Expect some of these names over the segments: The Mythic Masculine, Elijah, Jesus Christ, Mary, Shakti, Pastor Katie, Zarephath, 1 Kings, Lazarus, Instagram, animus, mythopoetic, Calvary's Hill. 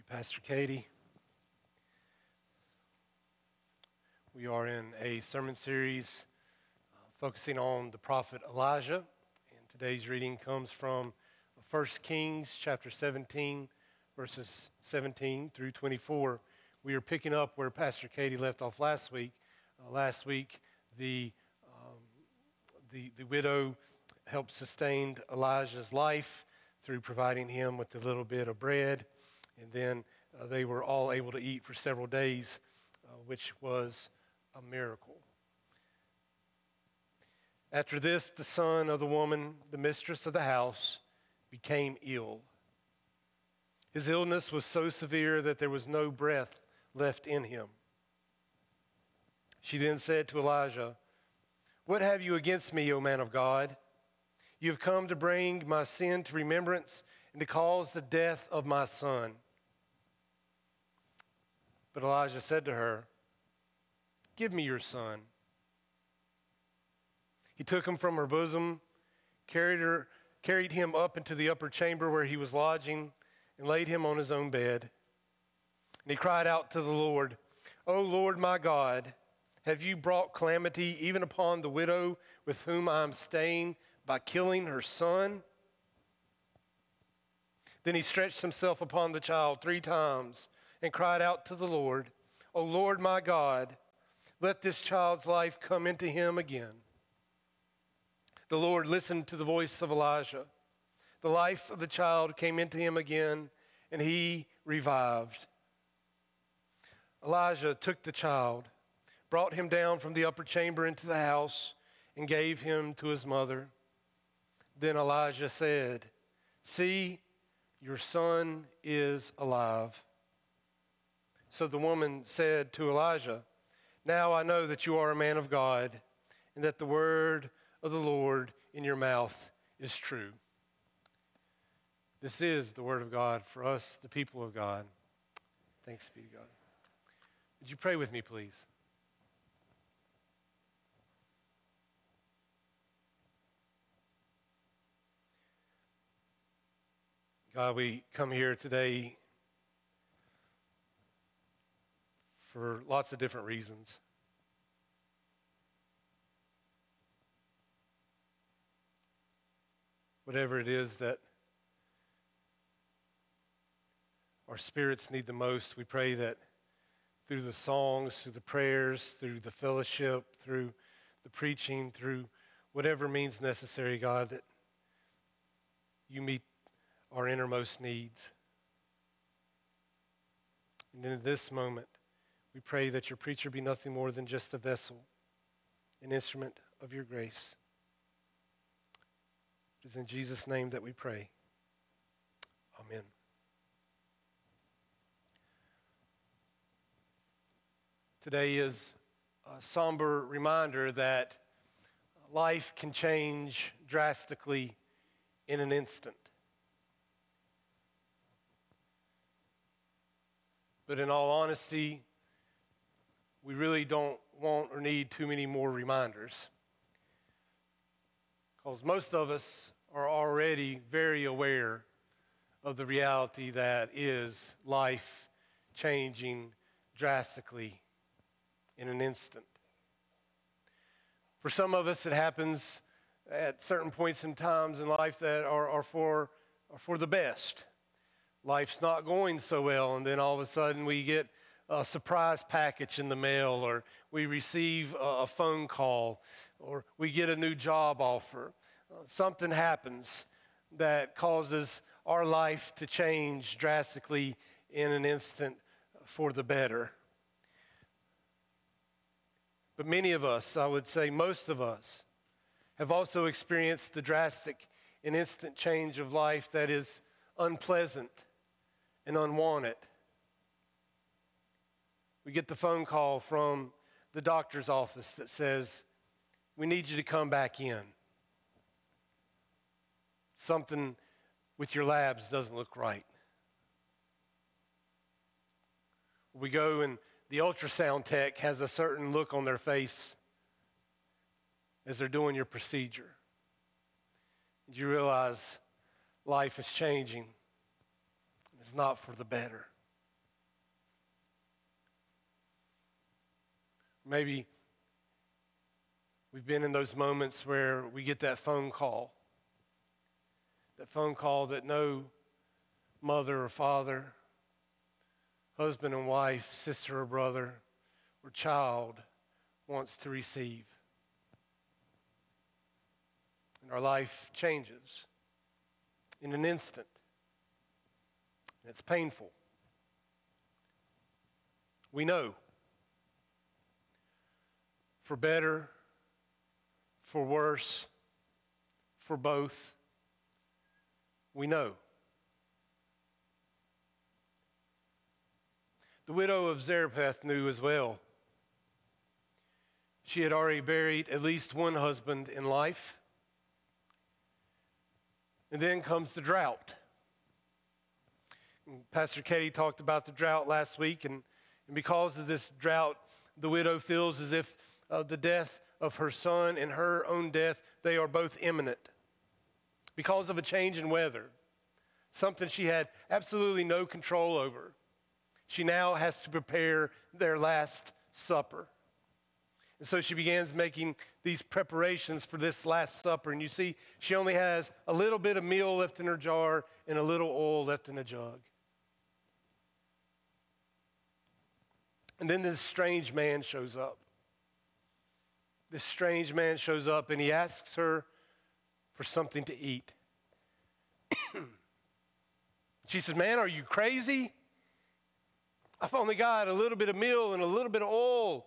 you, Pastor Katie. We are in a sermon series focusing on the prophet Elijah, and today's reading comes from 1 Kings chapter 17, verses 17 through 24. We are picking up where Pastor Katie left off last week. The widow helped sustain Elijah's life through providing him with a little bit of bread, and then they were all able to eat for several days, which was a miracle. After this, the son of the woman, the mistress of the house, became ill. His illness was so severe that there was no breath left in him. She then said to Elijah, "What have you against me, O man of God? You have come to bring my sin to remembrance and to cause the death of my son." But Elijah said to her, "Give me your son." He took him from her bosom, carried him up into the upper chamber where he was lodging, and laid him on his own bed. And he cried out to the Lord, "O Lord my God, have you brought calamity even upon the widow with whom I am staying by killing her son?" Then he stretched himself upon the child three times and cried out to the Lord, "O Lord my God, let this child's life come into him again." The Lord listened to the voice of Elijah. The life of the child came into him again, and he revived. Elijah took the child, brought him down from the upper chamber into the house, and gave him to his mother. Then Elijah said, "See, your son is alive." So the woman said to Elijah, "Now I know that you are a man of God, and that the word of the Lord in your mouth is true." This is the word of God for us, the people of God. Thanks be to God. Would you pray with me, please? God, we come here today for lots of different reasons. Whatever it is that our spirits need the most, we pray that through the songs, through the prayers, through the fellowship, through the preaching, through whatever means necessary, God, that you meet our innermost needs. And in this moment, we pray that your preacher be nothing more than just a vessel, an instrument of your grace. It is in Jesus' name that we pray. Amen. Today is a somber reminder that life can change drastically in an instant. But in all honesty, we really don't want or need too many more reminders, because most of us are already very aware of the reality that is life changing drastically in an instant. For some of us, it happens at certain points in times in life that are for the best. Life's not going so well, and then all of a sudden we get a surprise package in the mail, or we receive a phone call, or we get a new job offer. Something happens that causes our life to change drastically in an instant for the better. But many of us, I would say most of us, have also experienced the drastic and instant change of life that is unpleasant and unwanted. We get the phone call from the doctor's office that says, "We need you to come back in. Something with your labs doesn't look right." We go and the ultrasound tech has a certain look on their face as they're doing your procedure. And you realize life is changing. It's not for the better. Maybe we've been in those moments where we get that phone call that no mother or father, husband and wife, sister or brother, or child wants to receive. And our life changes in an instant. And it's painful. We know, for better, for worse, for both, we know. The widow of Zarephath knew as well. She had already buried at least one husband in life. And then comes the drought. And Pastor Katie talked about the drought last week, and because of this drought, the widow feels as if the death of her son and her own death, they are both imminent. Because of a change in weather, something she had absolutely no control over, she now has to prepare their last supper. And so she begins making these preparations for this last supper. And you see, she only has a little bit of meal left in her jar and a little oil left in a jug. And then this strange man shows up. This strange man shows up and he asks her for something to eat. She says, "Man, are you crazy? I've only got a little bit of meal and a little bit of oil.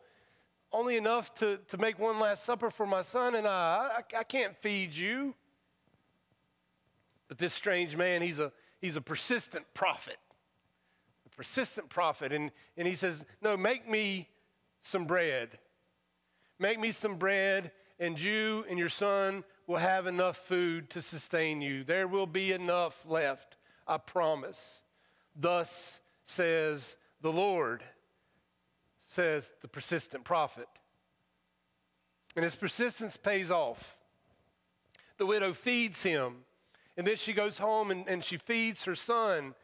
Only enough to make one last supper for my son, and I can't feed you." But this strange man, he's a persistent prophet. A persistent prophet. And he says, "No, make me some bread. Make me some bread, and you and your son will have enough food to sustain you. There will be enough left, I promise. Thus says the Lord," says the persistent prophet. And his persistence pays off. The widow feeds him, and then she goes home and she feeds her son.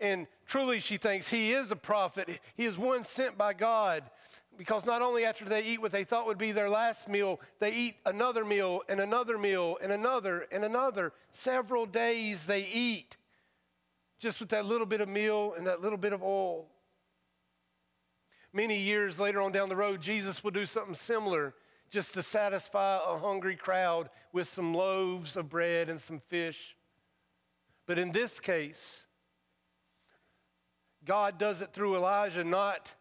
And truly she thinks he is a prophet. He is one sent by God, because not only after they eat what they thought would be their last meal, they eat another meal and another meal and another and another. Several days they eat just with that little bit of meal and that little bit of oil. Many years later on down the road, Jesus will do something similar just to satisfy a hungry crowd with some loaves of bread and some fish. But in this case, God does it through Elijah not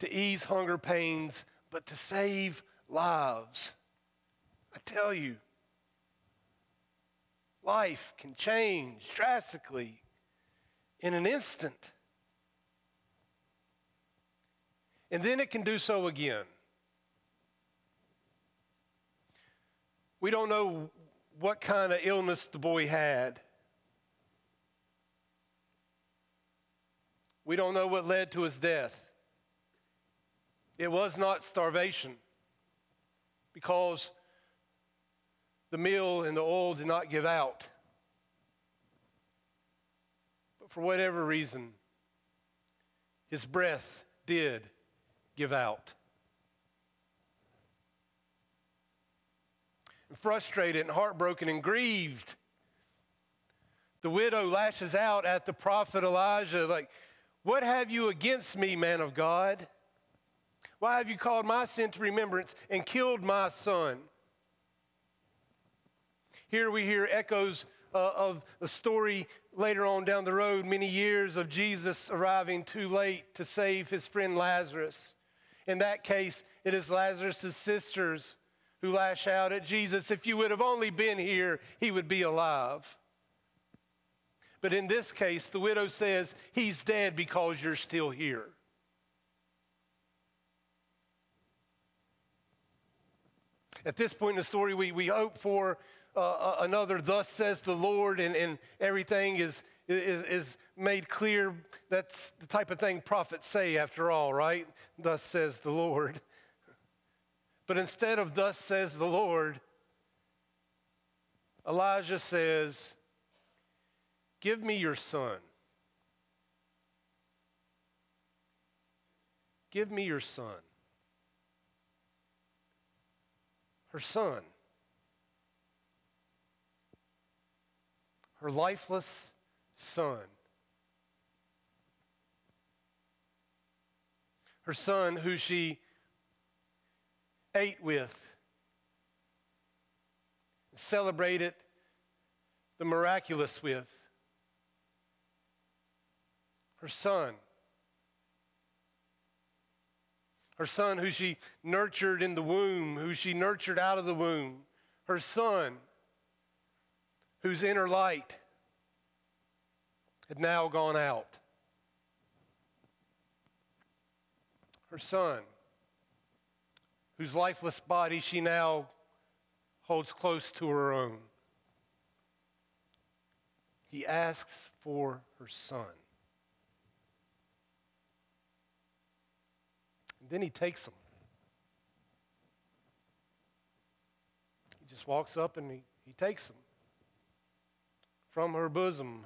to ease hunger pains, but to save lives. I tell you, life can change drastically in an instant. And then it can do so again. We don't know what kind of illness the boy had. We don't know what led to his death. It was not starvation, because the meal and the oil did not give out. But for whatever reason, his breath did give out. And frustrated and heartbroken and grieved, the widow lashes out at the prophet Elijah, like, "What have you against me, man of God? Why have you called my sin to remembrance and killed my son?" Here we hear echoes of a story later on down the road, many years, of Jesus arriving too late to save his friend Lazarus. In that case, it is Lazarus' sisters who lash out at Jesus, "If you would have only been here, he would be alive." But in this case, the widow says, "He's dead because you're still here." At this point in the story, we hope for another "thus says the Lord," and everything is made clear. That's the type of thing prophets say after all, right? "Thus says the Lord." But instead of "thus says the Lord," Elijah says, "Give me your son. Give me your son." her son, her lifeless son. Her son who she ate with, celebrated the miraculous with. Her son. Her son who she nurtured in the womb, who she nurtured out of the womb. Her son whose inner light had now gone out. Her son, whose lifeless body she now holds close to her own. He asks for her son. And then he takes him. He just walks up and he takes him from her bosom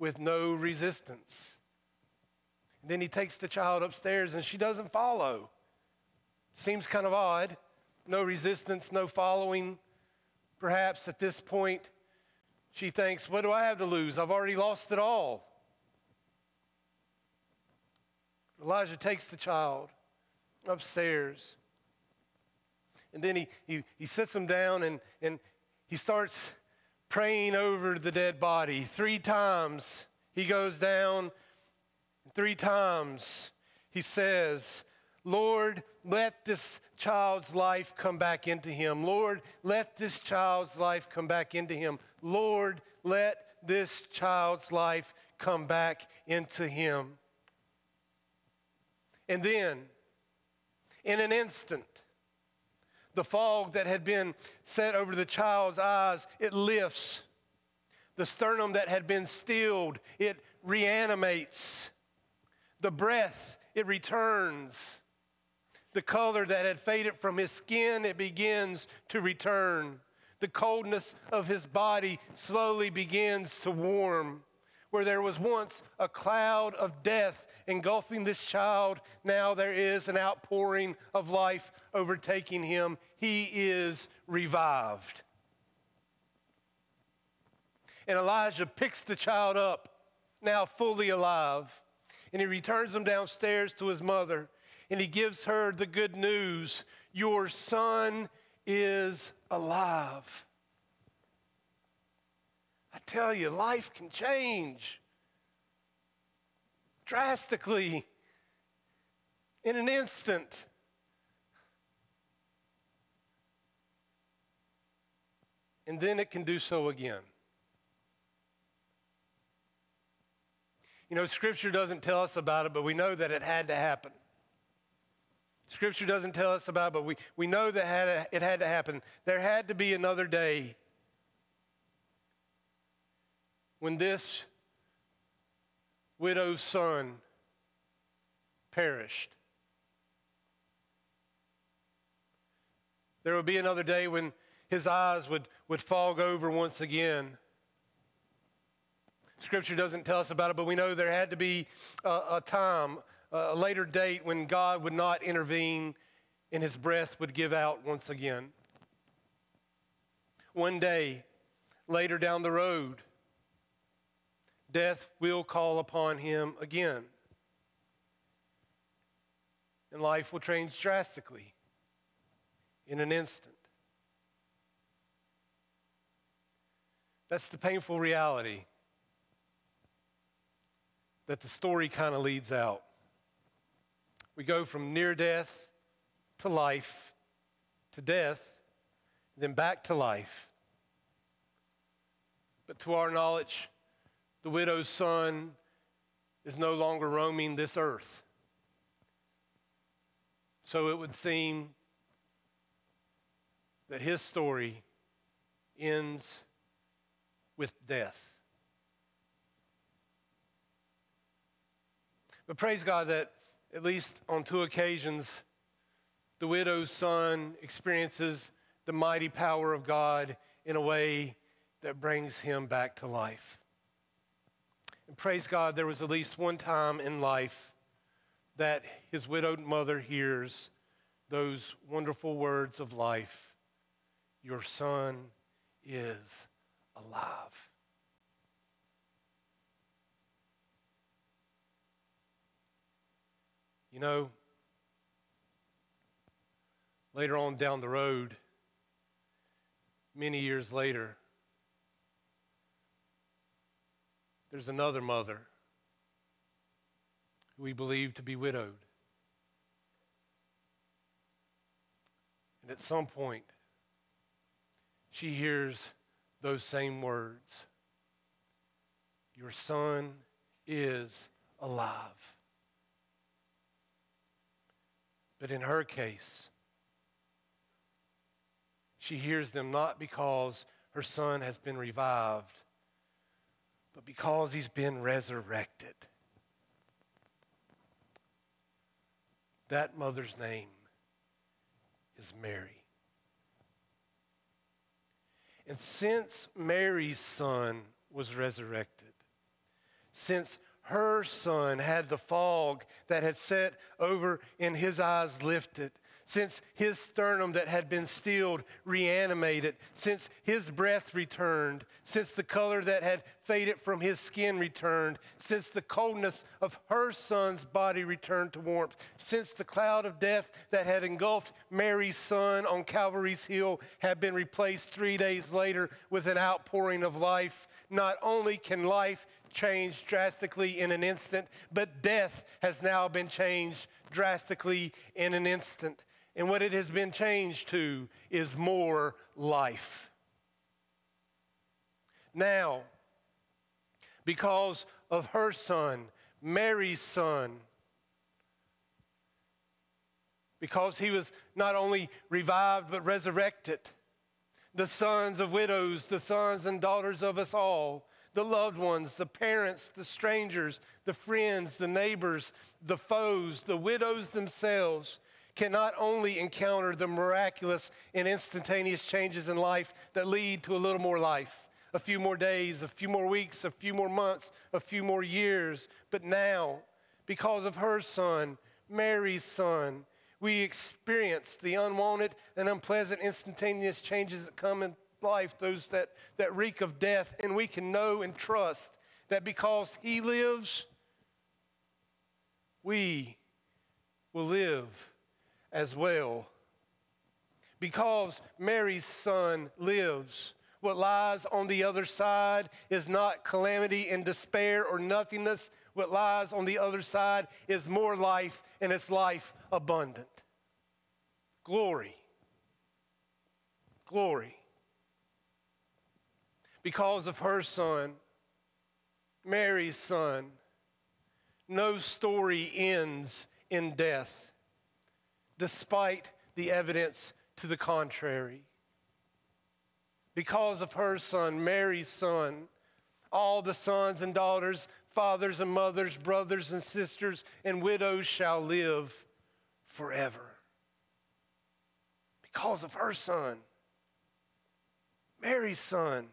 with no resistance. Then he takes the child upstairs, and she doesn't follow. Seems kind of odd. No resistance, no following. Perhaps at this point, she thinks, what do I have to lose? I've already lost it all. Elijah takes the child upstairs, and then he sits him down, and he starts praying over the dead body. 3 times he goes down. 3 times he says, Lord, let this child's life come back into him. Lord, let this child's life come back into him. Lord, let this child's life come back into him. And then, in an instant, the fog that had been set over the child's eyes, it lifts. The sternum that had been stilled, it reanimates. The breath, it returns. The color that had faded from his skin, it begins to return. The coldness of his body slowly begins to warm. Where there was once a cloud of death engulfing this child, now there is an outpouring of life overtaking him. He is revived. And Elijah picks the child up, now fully alive. And he returns him downstairs to his mother, and he gives her the good news, your son is alive. I tell you, life can change drastically in an instant. And then it can do so again. You know, Scripture doesn't tell us about it, but we know that it had to happen. Scripture doesn't tell us about it, but we know that it had to happen. There had to be another day when this widow's son perished. There would be another day when his eyes would fog over once again. Scripture doesn't tell us about it, but we know there had to be a time, a later date when God would not intervene and his breath would give out once again. One day, later down the road, death will call upon him again. And life will change drastically in an instant. That's the painful reality that the story kind of leads out. We go from near death to life to death, then back to life. But to our knowledge, the widow's son is no longer roaming this earth. So it would seem that his story ends with death. But praise God that at least on 2 occasions, the widow's son experiences the mighty power of God in a way that brings him back to life. And praise God, there was at least one time in life that his widowed mother hears those wonderful words of life. your son is alive. You know, later on down the road, many years later, there's another mother who we believe to be widowed. And at some point, she hears those same words. Your son is alive. But in her case, she hears them not because her son has been revived, but because he's been resurrected. That mother's name is Mary. And since Mary's son was resurrected, since her son had the fog that had set over and his eyes lifted, since his sternum that had been stilled reanimated, since his breath returned, since the color that had faded from his skin returned, since the coldness of her son's body returned to warmth, since the cloud of death that had engulfed Mary's son on Calvary's Hill had been replaced 3 days later with an outpouring of life, not only can life change drastically in an instant, but death has now been changed drastically in an instant. And what it has been changed to is more life. Now, because of her son, Mary's son, because he was not only revived but resurrected, the sons of widows, the sons and daughters of us all, the loved ones, the parents, the strangers, the friends, the neighbors, the foes, the widows themselves, can not only encounter the miraculous and instantaneous changes in life that lead to a little more life, a few more days, a few more weeks, a few more months, a few more years. But now, because of her son, Mary's son, we experience the unwanted and unpleasant instantaneous changes that come in life, those that reek of death, and we can know and trust that because he lives, we will live as well. Because Mary's son lives, what lies on the other side is not calamity and despair or nothingness. What lies on the other side is more life, and it's life abundant. Glory. Glory. Because of her son, Mary's son, no story ends in death, despite the evidence to the contrary. Because of her son, Mary's son, all the sons and daughters, fathers and mothers, brothers and sisters, and widows shall live forever. Because of her son, Mary's son,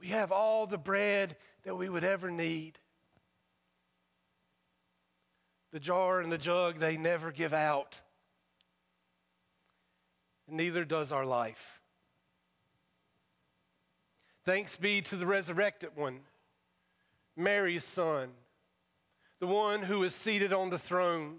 we have all the bread that we would ever need. The jar and the jug, they never give out. And neither does our life. Thanks be to the resurrected one, Mary's son, the one who is seated on the throne,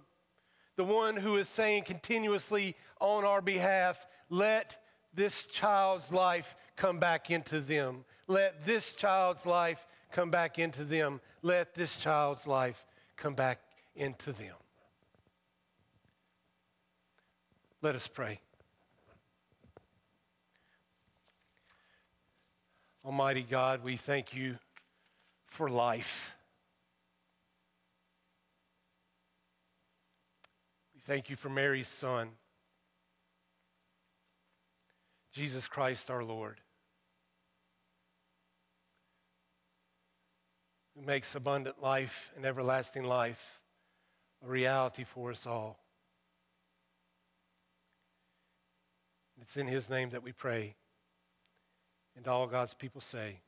the one who is saying continuously on our behalf, let this child's life come back into them. Let this child's life come back into them. Let this child's life come back into them. Let us pray. Almighty God, we thank you for life. We thank you for Mary's son, Jesus Christ our Lord, who makes abundant life and everlasting life a reality for us all. It's in his name that we pray. And all God's people say,